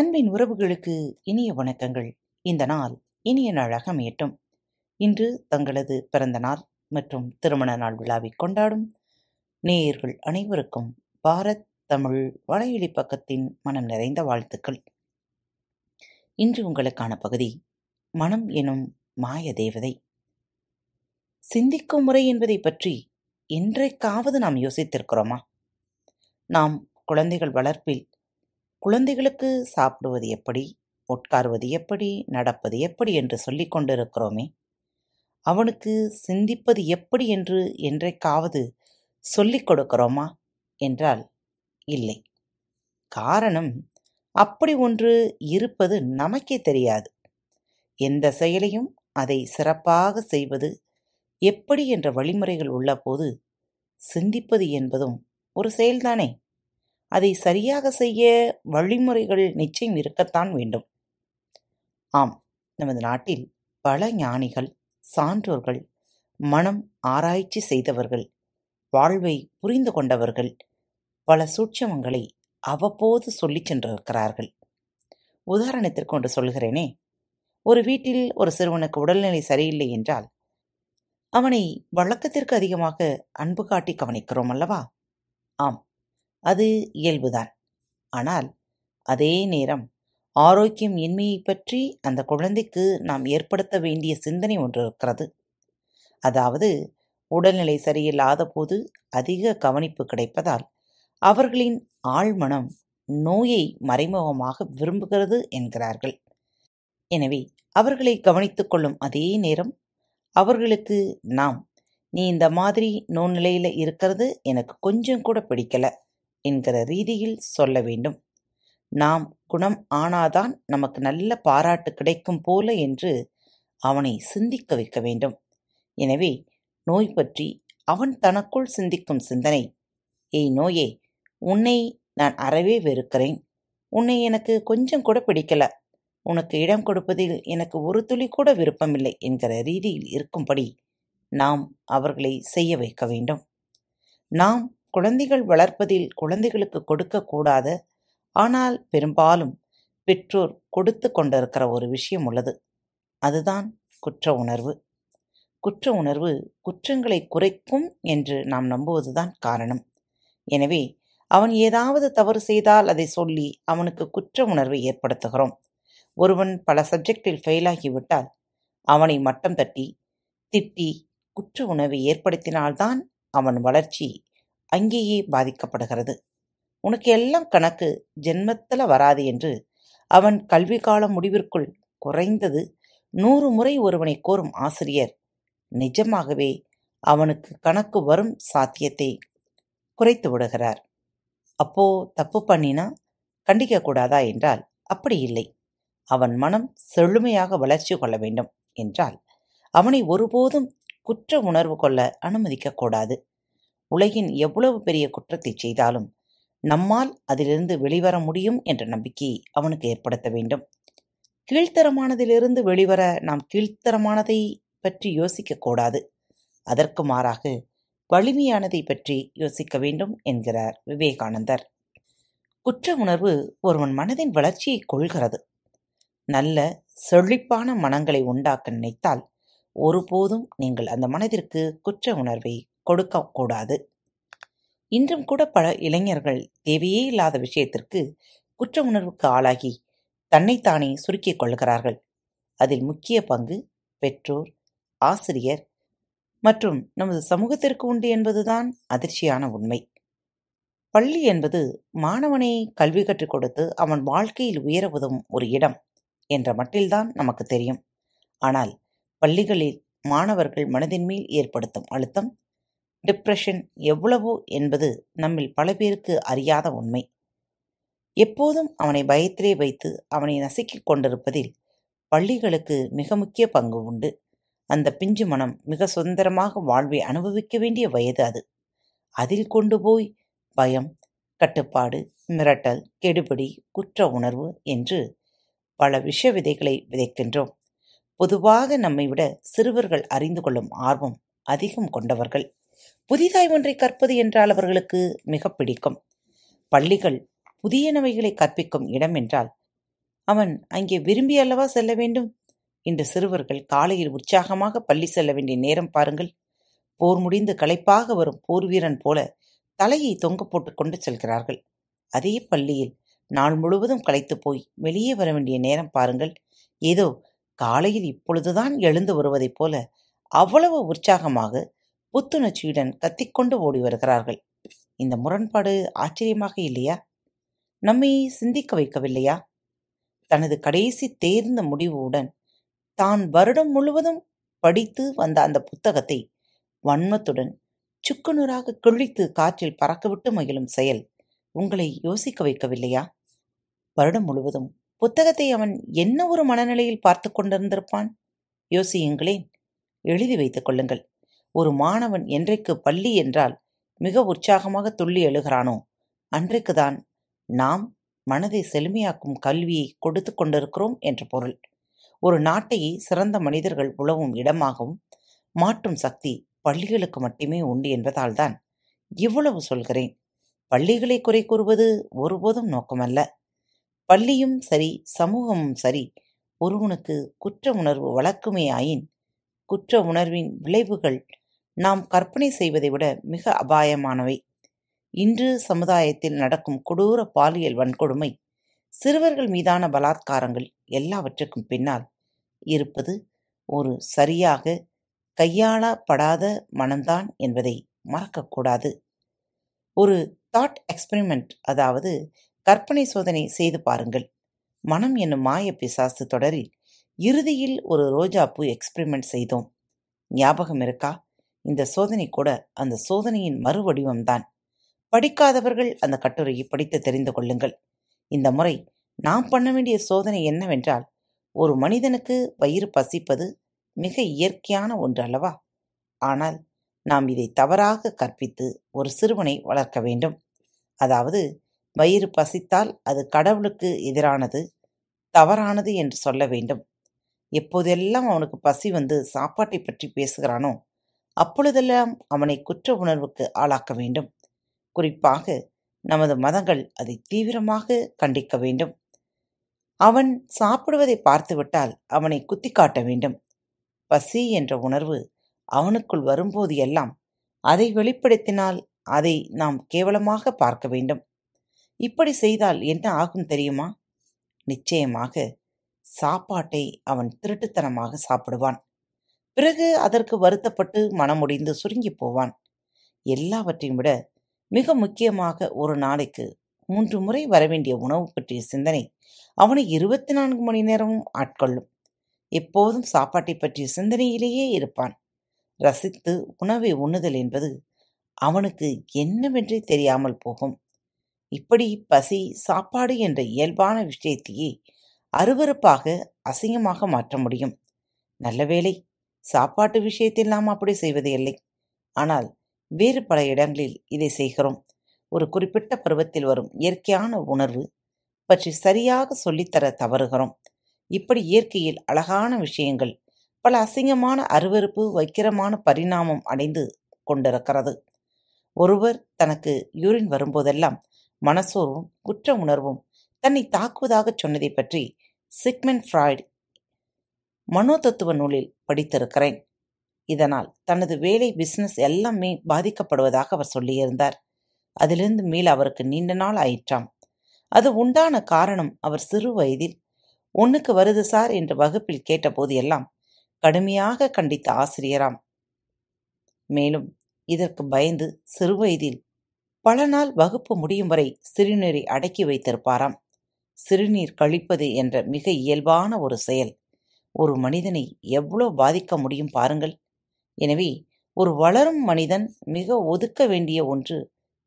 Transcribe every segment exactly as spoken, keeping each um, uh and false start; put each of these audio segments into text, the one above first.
அன்பின் உறவுகளுக்கு இனிய வணக்கங்கள். இந்த நாள் இனிய நாளாக அமையட்டும். இன்று தங்களது பிறந்த நாள் மற்றும் திருமண நாள் விழாவை கொண்டாடும் நேயர்கள் அனைவருக்கும் பாரத் தமிழ் வலையொலி பக்கத்தின் மனம் நிறைந்த வாழ்த்துக்கள். இன்று உங்களுக்கான பகுதி மனம் எனும் மாய தேவதை. சிந்திக்கும் முறை என்பதை பற்றி இன்றைக்காவது நாம் யோசித்திருக்கிறோமா? நாம் குழந்தைகள் வளர்ப்பில் குழந்தைகளுக்கு சாப்பிடுவது எப்படி, உட்கார்வது எப்படி, நடப்பது எப்படி என்று சொல்லி கொண்டிருக்கிறோமே, அவனுக்கு சிந்திப்பது எப்படி என்று என்றைக்காவது சொல்லிக் கொடுக்கிறோமா என்றால் இல்லை. காரணம், அப்படி ஒன்று இருப்பது நமக்கே தெரியாது. எந்த செயலையும் அதை சிறப்பாக செய்வது எப்படி என்ற வழிமுறைகள் உள்ள போது சிந்திப்பது என்பதும் ஒரு செயல்தானே. அதை சரியாக செய்ய வழிமுறைகள் நிச்சயம் இருக்கத்தான் வேண்டும். ஆம், நமது நாட்டில் பல ஞானிகள், சான்றோர்கள், மனம் ஆராய்ச்சி செய்தவர்கள், வாழ்வை புரிந்து கொண்டவர்கள் பல சூட்சமங்களை அவ்வப்போது சொல்லி சென்றிருக்கிறார்கள். உதாரணத்திற்கு ஒன்று சொல்கிறேனே, ஒரு வீட்டில் ஒரு சிறுவனுக்கு உடல்நிலை சரியில்லை என்றால் அவனை வழக்கத்திற்கு அதிகமாக அன்பு காட்டி கவனிக்கிறோம் அல்லவா? ஆம், அது இயல்புதான். ஆனால் அதே நேரம் ஆரோக்கியம் இன்மையை பற்றி அந்த குழந்தைக்கு நாம் ஏற்படுத்த வேண்டிய சிந்தனை ஒன்று இருக்கிறது. அதாவது, உடல்நிலை சரியில்லாத போது அதிக கவனிப்பு கிடைப்பதால் அவர்களின் ஆழ்மனம் நோயை மறைமுகமாக விரும்புகிறது என்கிறார்கள். எனவே அவர்களை கவனித்துக் கொள்ளும் அதே நேரம் அவர்களுக்கு நாம், நீ இந்த மாதிரி நோய்நிலையில் இருக்கிறது எனக்கு கொஞ்சம் கூட பிடிக்கல என்கிற ரீதியில் சொல்ல வேண்டும். நாம் குணம் ஆனாதான் நமக்கு நல்ல பாராட்டு கிடைக்கும் போல என்று அவனை சிந்திக்க வைக்க வேண்டும். எனவே நோய் பற்றி அவன் தனக்குள் சிந்திக்கும் சிந்தனை, ஏய் நோயே, உன்னை நான் அறவே வெறுக்கிறேன், உன்னை எனக்கு கொஞ்சம் கூட பிடிக்கல, உனக்கு இடம் கொடுப்பதில் எனக்கு ஒரு துளி கூட விருப்பமில்லை என்கிற ரீதியில் இருக்கும்படி நாம் அவர்களை செய்ய வைக்க வேண்டும். நாம் குழந்தைகள் வளர்ப்பதில் குழந்தைகளுக்கு கொடுக்கக்கூடாத, ஆனால் பெரும்பாலும் பெற்றோர் கொடுத்து கொண்டிருக்கிற ஒரு விஷயம் உள்ளது. அதுதான் குற்ற உணர்வு. குற்ற உணர்வு குற்றங்களை குறைக்கும் என்று நாம் நம்புவதுதான் காரணம். எனவே அவன் ஏதாவது தவறு செய்தால் அதை சொல்லி அவனுக்கு குற்ற உணர்வை ஏற்படுத்துகிறோம். ஒருவன் பல சப்ஜெக்டில் ஃபெயிலாகிவிட்டால் அவனை மட்டம் தட்டி திட்டி குற்ற உணர்வை ஏற்படுத்தினால்தான் அவன் வளர்ச்சி அங்கேயே பாதிக்கப்படுகிறது. உனக்கு எல்லாம் கணக்கு, ஜென்மத்தில் வராது என்று அவன் கல்வி கால முடிவிற்குள் குறைந்தது நூறு முறை ஒருவனை கோரும் ஆசிரியர் நிஜமாகவே அவனுக்கு கணக்கு வரும் சாத்தியத்தை குறைத்து விடுகிறார். அப்போ தப்பு பண்ணினா கண்டிக்கக்கூடாதா என்றால் அப்படி இல்லை. அவன் மனம் செழுமையாக வளர்ச்சி கொள்ள வேண்டும் என்றால் அவனை ஒருபோதும் குற்ற உணர்வு கொள்ள அனுமதிக்கக்கூடாது. உலகின் எவ்வளவு பெரிய குற்றத்தை செய்தாலும் நம்மால் அதிலிருந்து வெளிவர முடியும் என்ற நம்பிக்கையை அவனுக்கு ஏற்படுத்த வேண்டும். கீழ்த்தரமானதிலிருந்து வெளிவர நாம் கீழ்த்தரமானதை பற்றி யோசிக்கக்கூடாது, அதற்கு மாறாக வலிமையானதை பற்றி யோசிக்க வேண்டும் என்கிறார் விவேகானந்தர். குற்ற உணர்வு ஒருவன் மனதின் வளர்ச்சியை கொள்கிறது. நல்ல செழிப்பான மனங்களை உண்டாக்க நினைத்தால் ஒருபோதும் நீங்கள் அந்த மனதிற்கு குற்ற உணர்வை கொடுக்கக்கூடாது. இன்றும் கூட பல இளைஞர்கள் தேவையே இல்லாத விஷயத்திற்கு குற்ற உணர்வுக்கு ஆளாகி தன்னைத்தானே சுருக்கிக் கொள்கிறார்கள். அதில் முக்கிய பங்கு பெற்றோர், ஆசிரியர் மற்றும் நமது சமூகத்திற்கு உண்டு என்பதுதான் அதிர்ச்சியான உண்மை. பள்ளி என்பது மாணவனை கல்வி கற்றுக் கொடுத்து அவன் வாழ்க்கையில் உயர உதவும் ஒரு இடம் என்ற மட்டில்தான் நமக்கு தெரியும். ஆனால் பள்ளிகளில் மாணவர்கள் மனதின் மேல் ஏற்படுத்தும் அழுத்தம், டிப்ரெஷன் எவ்வளவோ என்பது நம்மில் பல பேருக்கு அறியாத உண்மை. எப்போதும் அவனை பயத்திலே வைத்து அவனை நசுக்கிக் கொண்டிருப்பதில் பள்ளிகளுக்கு மிக முக்கிய பங்கு உண்டு. அந்த பிஞ்சு மனம் மிக சுதந்திரமாக வாழ்வை அனுபவிக்க வேண்டிய வயது அது. அதில் கொண்டு போய் பயம், கட்டுப்பாடு, மிரட்டல், கெடுபிடி, குற்ற உணர்வு என்று பல விஷ விதைகளை விதைக்கின்றோம். பொதுவாக நம்மை விட சிறுவர்கள் அறிந்து கொள்ளும் ஆர்வம் அதிகம் கொண்டவர்கள். புதிதாய் ஒன்றை கற்பது என்றால் அவர்களுக்கு மிக பிடிக்கும். பள்ளிகள் புதியனவைகளை கற்பிக்கும் இடம் என்றால் அவன் அங்கே விரும்பி அல்லவா செல்ல வேண்டும். இன்று சிறுவர்கள் காலையில் உற்சாகமாக பள்ளி செல்ல வேண்டிய நேரம் பாருங்கள். போர் முடிந்து களைப்பாக வரும் போர் வீரன் போல தலையை தொங்க போட்டு கொண்டு செல்கிறார்கள். அதே பள்ளியில் நாள் முழுவதும் களைத்து போய் வெளியே வர வேண்டிய நேரம் பாருங்கள். ஏதோ காலையில் இப்பொழுதுதான் எழுந்து வருவதைப் போல அவ்வளவு உற்சாகமாக புத்துணர்ச்சியுடன் கத்திக்கொண்டு ஓடி வருகிறார்கள். இந்த முரண்பாடு ஆச்சரியமாக இல்லையா? நம்மை சிந்திக்க வைக்கவில்லையா? தனது கடைசி தேர்ந்த முடிவுடன் தான் வருடம் முழுவதும் படித்து வந்த அந்த புத்தகத்தை வன்மத்துடன் சுக்குநூறாக கிழித்து காற்றில் பறக்கவிட்டு மகிழும் செயல் உங்களை யோசிக்க வைக்கவில்லையா? வருடம் முழுவதும் புத்தகத்தை அவன் என்ன ஒரு மனநிலையில் பார்த்து கொண்டிருந்திருப்பான்? யோசியுங்களேன். எழுதி வைத்துக் கொள்ளுங்கள். ஒரு மாணவன் என்றைக்கு பள்ளி என்றால் மிக உற்சாகமாக துள்ளி எழுகிறானோ அன்றைக்குதான் நாம் மனதை செழுமையாக்கும் கல்வியை கொடுத்து கொண்டிருக்கிறோம் என்று பொருள். ஒரு நாட்டையே சிறந்த மனிதர்கள் உழவும் இடமாகவும் மாற்றும் சக்தி பள்ளிகளுக்கு மட்டுமே உண்டு என்பதால் தான் இவ்வளவு சொல்கிறேன். பள்ளிகளை குறை கூறுவது ஒருபோதும் நோக்கமல்ல. பள்ளியும் சரி சமூகமும் சரி ஒருவனுக்கு குற்ற உணர்வு வளர்க்குமே ஆயின் குற்ற உணர்வின் விளைவுகள் நாம் கற்பனை செய்வதை விட மிக அபாயமானவை. இன்று சமுதாயத்தில் நடக்கும் கொடூர பாலியல் வன்கொடுமை, சிறுவர்கள் மீதான பலாத்காரங்கள் எல்லாவற்றுக்கும் பின்னால் இருப்பது ஒரு சரியாக கையாளப்படாத மனம்தான் என்பதை மறக்கக்கூடாது. ஒரு தாட் எக்ஸ்பெரிமெண்ட், அதாவது கற்பனை சோதனை செய்து பாருங்கள். மனம் என்னும் மாய பிசாசு தொடரில் இறுதியில் ஒரு ரோஜாப்பூ எக்ஸ்பெரிமெண்ட் செய்தோம். ஞாபகம் இருக்கா? இந்த சோதனை கூட அந்த சோதனையின் மறுவடிவம்தான். படிக்காதவர்கள் அந்த கட்டுரையை படித்து தெரிந்து கொள்ளுங்கள். இந்த முறை நாம் பண்ண வேண்டிய சோதனை என்னவென்றால், ஒரு மனிதனுக்கு வயிறு பசிப்பது மிக இயற்கையான ஒன்று அல்லவா? ஆனால் நாம் இதை தவறாக கற்பித்து ஒரு சிறுவனை வளர்க்க வேண்டும். அதாவது வயிறு பசித்தால் அது கடவுளுக்கு எதிரானது, தவறானது என்று சொல்ல வேண்டும். எப்போதெல்லாம் அவனுக்கு பசி வந்து சாப்பாட்டை பற்றி பேசுகிறானோ அப்பொழுதெல்லாம் அவனை குற்ற உணர்வுக்கு ஆளாக்க வேண்டும். குறிப்பாக நமது மதங்கள் அதை தீவிரமாக கண்டிக்க வேண்டும். அவன் சாப்பிடுவதை பார்த்துவிட்டால் அவனை குத்தி காட்ட வேண்டும். பசி என்ற உணர்வு அவனுக்குள் வரும்போது எல்லாம் அதை வெளிப்படுத்தினால் அதை நாம் கேவலமாக பார்க்க வேண்டும். இப்படி செய்தால் என்ன ஆகும் தெரியுமா? நிச்சயமாக சாப்பாட்டை அவன் திருட்டுத்தனமாக சாப்பிடுவான். பிறகு அதற்கு வருத்தப்பட்டு மனமுடிந்து சுருங்கி போவான். எல்லாவற்றையும் விட மிக முக்கியமாக, ஒரு நாளைக்கு மூன்று முறை வரவேண்டிய உணவு பற்றிய சிந்தனை அவனை இருபத்தி நான்கு மணி நேரமும் ஆட்கொள்ளும். எப்போதும் சாப்பாட்டை பற்றிய சிந்தனையிலேயே இருப்பான். ரசித்து உணவை உண்ணுதல் என்பது அவனுக்கு என்னவென்றே தெரியாமல் போகும். இப்படி பசி சாப்பாடு என்ற இயல்பான விஷயத்தையே அருவருப்பாக அசிங்கமாக மாற்ற முடியும். நல்ல வேளை சாப்பாட்டு விஷயத்தில் நாம் அப்படி செய்வது இல்லை. ஆனால் வேறு பல இடங்களில் இதை செய்கிறோம். ஒரு குறிப்பிட்ட பருவத்தில் வரும் இயற்கையான உணர்வு பற்றி சரியாக சொல்லித்தர தவறுகிறோம். இப்படி இயற்கையில் அழகான விஷயங்கள் பல அசிங்கமான அருவருப்பு வைக்கிரமான பரிணாமம் அடைந்து கொண்டிருக்கிறது. ஒருவர் தனக்கு யூரின் வரும்போதெல்லாம் மனசோர்வும் குற்ற உணர்வும் தன்னை தாக்குவதாக சொன்னதை பற்றி சிக்மண்ட் ஃப்ராய்டு மனோதத்துவ நூலில் படித்திருக்கிறேன். இதனால் தனது வேலை பிஸ்னஸ் எல்லாமே பாதிக்கப்படுவதாக அவர் சொல்லியிருந்தார். அதிலிருந்து மீள அவருக்கு நீண்ட நாள் ஆயிற்றாம். அது உண்டான காரணம், அவர் சிறு வயதில் ஒன்றுக்கு வருது சார் என்று வகுப்பில் கேட்டபோது எல்லாம் கடுமையாக கண்டித்த ஆசிரியராம். மேலும் இதற்கு பயந்து சிறுவயதில் பல நாள் வகுப்பு முடியும் வரை சிறுநீரை அடக்கி வைத்திருப்பாராம். சிறுநீர் கழிப்பது என்ற மிக இயல்பான ஒரு செயல் ஒரு மனிதனை எவ்வளோ பாதிக்க முடியும் பாருங்கள். எனவே ஒரு வளரும் மனிதன் மிக ஒதுக்க வேண்டிய ஒன்று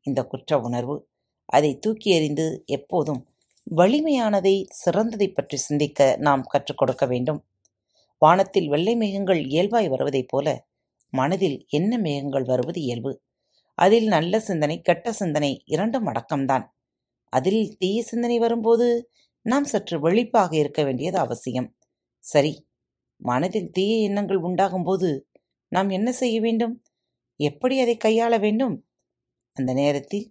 இந்த குற்ற உணர்வு. அதை தூக்கி எறிந்து எப்போதும் வலிமையானதை சிறந்ததை பற்றி சிந்திக்க நாம் கற்றுக் கொடுக்க வேண்டும். வானத்தில் வெள்ளை மேகங்கள் இயல்பாய் வருவதைப் போல மனதில் என்ன மேகங்கள் வருவது இயல்பு. அதில் நல்ல சிந்தனை கெட்ட சிந்தனை இரண்டும் அடக்கம்தான். அதில் தீய சிந்தனை வரும்போது நாம் சற்று வெளிப்பாக இருக்க வேண்டியது அவசியம். சரி, மனதில் தீய எண்ணங்கள் உண்டாகும்போது நாம் என்ன செய்ய வேண்டும்? எப்படி அதை கையாள வேண்டும்? அந்த நேரத்தில்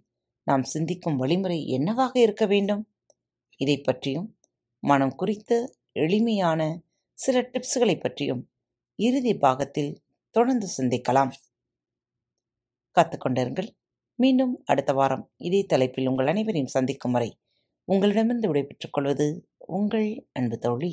நாம் சிந்திக்கும் வழிமுறை என்னவாக இருக்க வேண்டும்? இதை பற்றியும் மனம் குறித்த எளிமையான சில டிப்ஸ்களை பற்றியும் இறுதி பாகத்தில் தொடர்ந்து சிந்திக்கலாம். காத்துக்கொண்டிருங்கள். மீண்டும் அடுத்த வாரம் இதே தலைப்பில் உங்கள் அனைவரையும் சந்திக்கும் வரை உங்களிடமிருந்து விடைபெற்றுக் கொள்வது உங்கள் அன்பு தோழி.